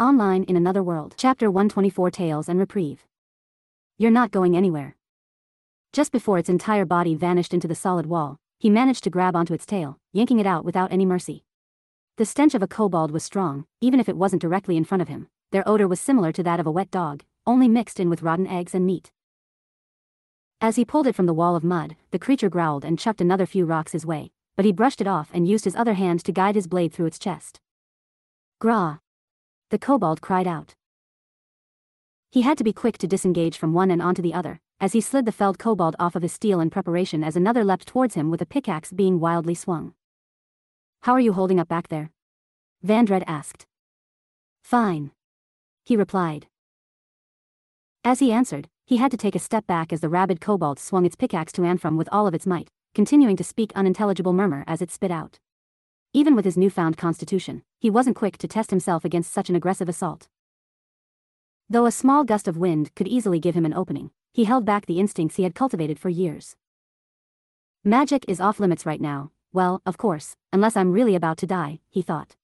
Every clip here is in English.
Online in Another World. Chapter 124 Tales and Reprieve. You're not going anywhere. Just before its entire body vanished into the solid wall, he managed to grab onto its tail, yanking it out without any mercy. The stench of a kobold was strong, even if it wasn't directly in front of him. Their odor was similar to that of a wet dog, only mixed in with rotten eggs and meat. As he pulled it from the wall of mud, the creature growled and chucked another few rocks his way, but he brushed it off and used his other hand to guide his blade through its chest. Grah! The kobold cried out. He had to be quick to disengage from one and onto the other, as he slid the felled kobold off of his steel in preparation as another leapt towards him with a pickaxe being wildly swung. How are you holding up back there? Vandred asked. Fine. He replied. As he answered, he had to take a step back as the rabid kobold swung its pickaxe to Anfram with all of its might, continuing to speak unintelligible murmur as it spit out. Even with his newfound constitution, he wasn't quick to test himself against such an aggressive assault. Though a small gust of wind could easily give him an opening, he held back the instincts he had cultivated for years. Magic is off limits right now, well, of course, unless I'm really about to die, he thought.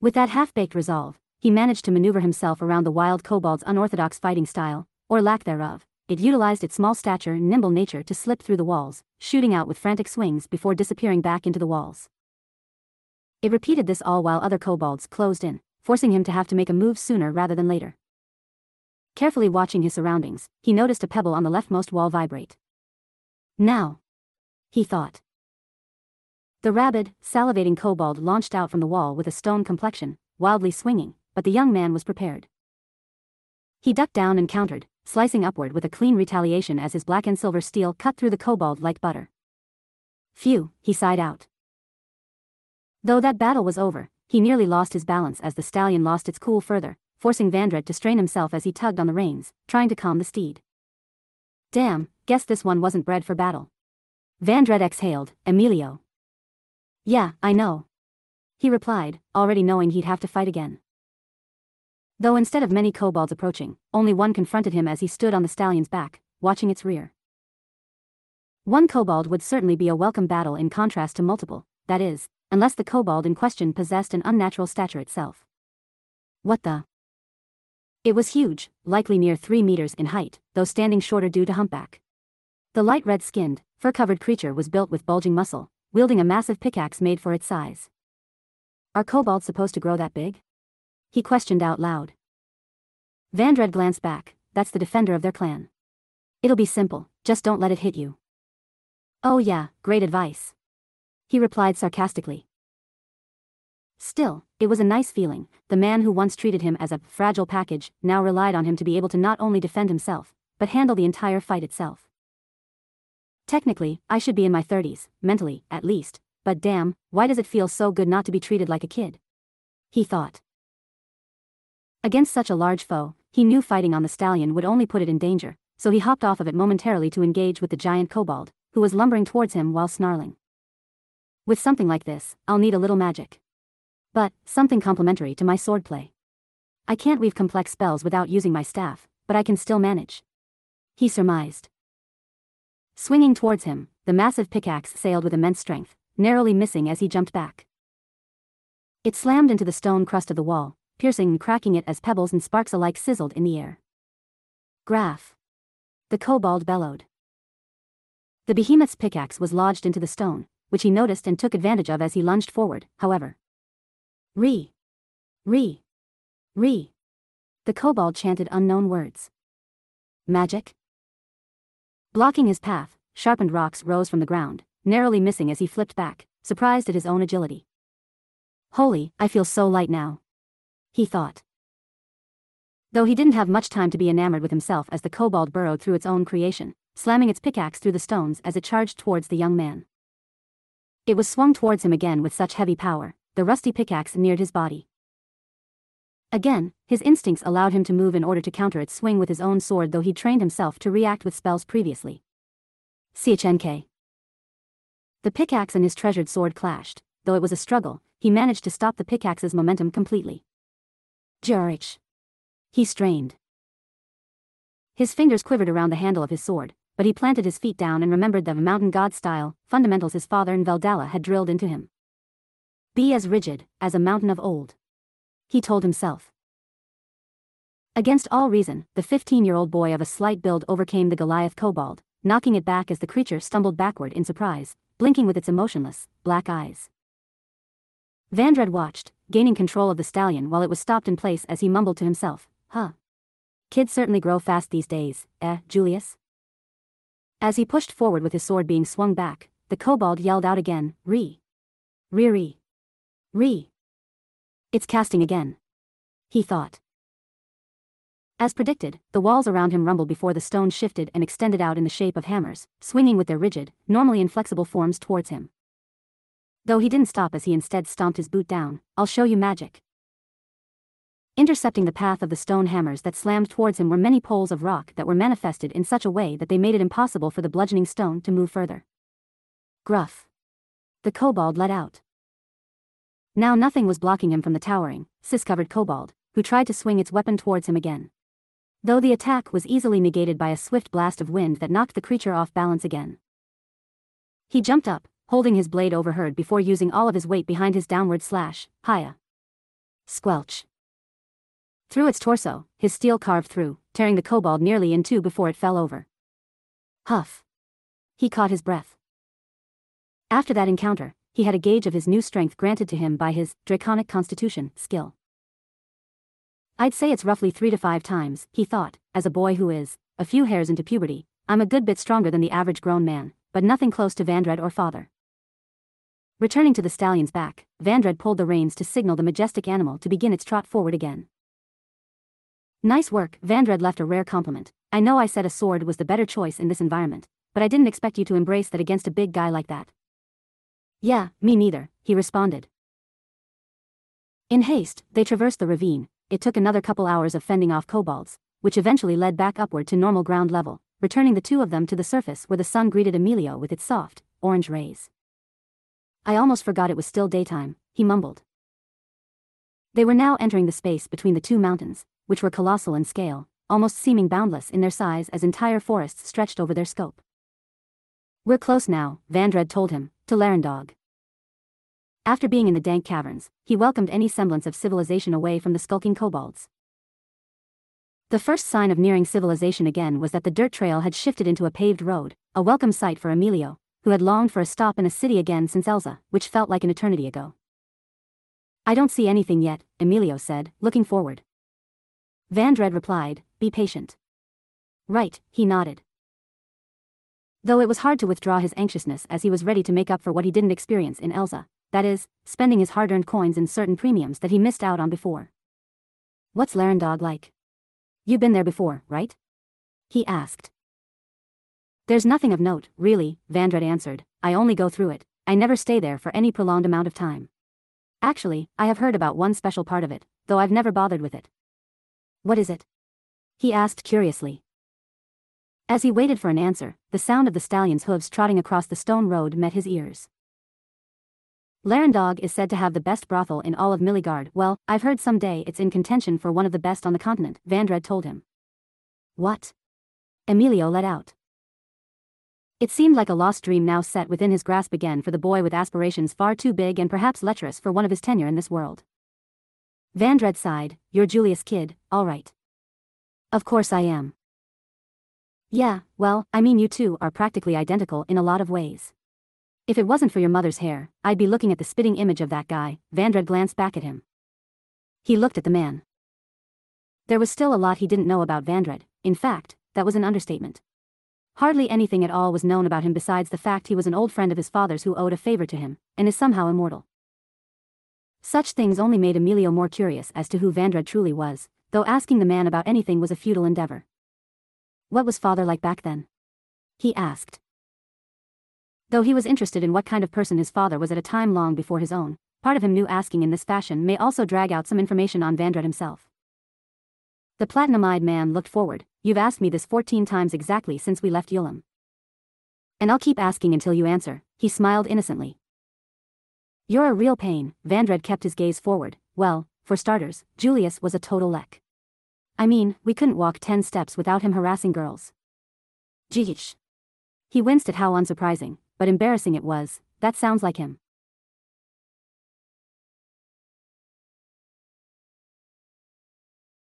With that half-baked resolve, he managed to maneuver himself around the wild kobold's unorthodox fighting style, or lack thereof. It utilized its small stature and nimble nature to slip through the walls, shooting out with frantic swings before disappearing back into the walls. It repeated this all while other kobolds closed in, forcing him to have to make a move sooner rather than later. Carefully watching his surroundings, he noticed a pebble on the leftmost wall vibrate. Now, he thought. The rabid, salivating kobold launched out from the wall with a stone complexion, wildly swinging, but the young man was prepared. He ducked down and countered, slicing upward with a clean retaliation as his black and silver steel cut through the kobold like butter. Phew, he sighed out. Though that battle was over, he nearly lost his balance as the stallion lost its cool further, forcing Vandred to strain himself as he tugged on the reins, trying to calm the steed. Damn, guess this one wasn't bred for battle. Vandred exhaled, Emilio. Yeah, I know. He replied, already knowing he'd have to fight again. Though instead of many kobolds approaching, only one confronted him as he stood on the stallion's back, watching its rear. One kobold would certainly be a welcome battle in contrast to multiple, that is, unless the kobold in question possessed an unnatural stature itself. What the? It was huge, likely near 3 meters in height, though standing shorter due to humpback. The light red-skinned, fur-covered creature was built with bulging muscle, wielding a massive pickaxe made for its size. Are kobolds supposed to grow that big? He questioned out loud. Vandred glanced back, that's the defender of their clan. It'll be simple, just don't let it hit you. Oh yeah, great advice. He replied sarcastically. Still, it was a nice feeling, the man who once treated him as a fragile package now relied on him to be able to not only defend himself, but handle the entire fight itself. Technically, I should be in my 30s, mentally, at least, but damn, why does it feel so good not to be treated like a kid? He thought. Against such a large foe, he knew fighting on the stallion would only put it in danger, so he hopped off of it momentarily to engage with the giant kobold, who was lumbering towards him while snarling. With something like this, I'll need a little magic. But, something complementary to my swordplay. I can't weave complex spells without using my staff, but I can still manage. He surmised. Swinging towards him, the massive pickaxe sailed with immense strength, narrowly missing as he jumped back. It slammed into the stone crust of the wall, piercing and cracking it as pebbles and sparks alike sizzled in the air. Graf! The kobold bellowed. The behemoth's pickaxe was lodged into the stone, which he noticed and took advantage of as he lunged forward, however. Re! Re! Re! The kobold chanted unknown words. Magic? Blocking his path, sharpened rocks rose from the ground, narrowly missing as he flipped back, surprised at his own agility. Holy, I feel so light now. He thought. Though he didn't have much time to be enamored with himself as the kobold burrowed through its own creation, slamming its pickaxe through the stones as it charged towards the young man. It was swung towards him again with such heavy power, the rusty pickaxe neared his body. Again, his instincts allowed him to move in order to counter its swing with his own sword, though he'd trained himself to react with spells previously. Chnk. The pickaxe and his treasured sword clashed, though it was a struggle, he managed to stop the pickaxe's momentum completely. Grr. He strained. His fingers quivered around the handle of his sword, but he planted his feet down and remembered the mountain god style fundamentals his father in Veldala had drilled into him. Be as rigid as a mountain of old. he told himself. Against all reason, the 15-year-old boy of a slight build overcame the Goliath kobold, knocking it back as the creature stumbled backward in surprise, blinking with its emotionless, black eyes. Vandred watched, gaining control of the stallion while it was stopped in place as he mumbled to himself, huh. Kids certainly grow fast these days, Julius? As he pushed forward with his sword being swung back, the kobold yelled out again, Re. It's casting again, he thought. As predicted, the walls around him rumbled before the stone shifted and extended out in the shape of hammers, swinging with their rigid, normally inflexible forms towards him. Though he didn't stop as he instead stomped his boot down, I'll show you magic. Intercepting the path of the stone hammers that slammed towards him were many poles of rock that were manifested in such a way that they made it impossible for the bludgeoning stone to move further. Gruff. The kobold let out. Now nothing was blocking him from the towering, cis-covered kobold, who tried to swing its weapon towards him again. Though the attack was easily negated by a swift blast of wind that knocked the creature off balance again. He jumped up, holding his blade overhead before using all of his weight behind his downward slash, Hiya. Squelch. Through its torso, his steel carved through, tearing the kobold nearly in two before it fell over. Huff. He caught his breath. After that encounter, he had a gauge of his new strength granted to him by his draconic constitution skill. I'd say it's roughly 3 to 5 times, he thought, as a boy who is, a few hairs into puberty, I'm a good bit stronger than the average grown man, but nothing close to Vandred or father. Returning to the stallion's back, Vandred pulled the reins to signal the majestic animal to begin its trot forward again. Nice work, Vandred left a rare compliment. I know I said a sword was the better choice in this environment, but I didn't expect you to embrace that against a big guy like that. Yeah, me neither, he responded. In haste, they traversed the ravine. It took another couple hours of fending off kobolds, which eventually led back upward to normal ground level, returning the two of them to the surface where the sun greeted Emilio with its soft, orange rays. I almost forgot it was still daytime, he mumbled. They were now entering the space between the two mountains, which were colossal in scale, almost seeming boundless in their size as entire forests stretched over their scope. We're close now, Vandred told him, to Larendog. After being in the dank caverns, he welcomed any semblance of civilization away from the skulking kobolds. The first sign of nearing civilization again was that the dirt trail had shifted into a paved road, a welcome sight for Emilio, who had longed for a stop in a city again since Elza, which felt like an eternity ago. I don't see anything yet, Emilio said, looking forward. Vandred replied, be patient. Right, he nodded. Though it was hard to withdraw his anxiousness as he was ready to make up for what he didn't experience in Elza. That is, spending his hard-earned coins in certain premiums that he missed out on before. What's Larendog like? You've been there before, right? He asked. There's nothing of note, really, Vandred answered, I only go through it, I never stay there for any prolonged amount of time. Actually, I have heard about one special part of it, though I've never bothered with it. What is it? He asked curiously. As he waited for an answer, the sound of the stallion's hooves trotting across the stone road met his ears. Larendog is said to have the best brothel in all of Milligard. Well, I've heard someday it's in contention for one of the best on the continent, Vandred told him. What? Emilio let out. It seemed like a lost dream now set within his grasp again for the boy with aspirations far too big and perhaps lecherous for one of his tenure in this world. Vandred sighed, you're Julius kid, all right. Of course I am. Yeah, well, I mean you two are practically identical in a lot of ways. If it wasn't for your mother's hair, I'd be looking at the spitting image of that guy, Vandred glanced back at him. He looked at the man. There was still a lot he didn't know about Vandred, in fact, that was an understatement. Hardly anything at all was known about him besides the fact he was an old friend of his father's who owed a favor to him, and is somehow immortal. Such things only made Emilio more curious as to who Vandred truly was, though asking the man about anything was a futile endeavor. What was father like back then? He asked. Though he was interested in what kind of person his father was at a time long before his own, part of him knew asking in this fashion may also drag out some information on Vandred himself. The platinum-eyed man looked forward, you've asked me this 14 times exactly since we left Ulam. And I'll keep asking until you answer, he smiled innocently. You're a real pain, Vandred kept his gaze forward, well, for starters, Julius was a total lek. I mean, we couldn't walk 10 steps without him harassing girls. Geesh. He winced at how unsurprising. But embarrassing it was, that sounds like him.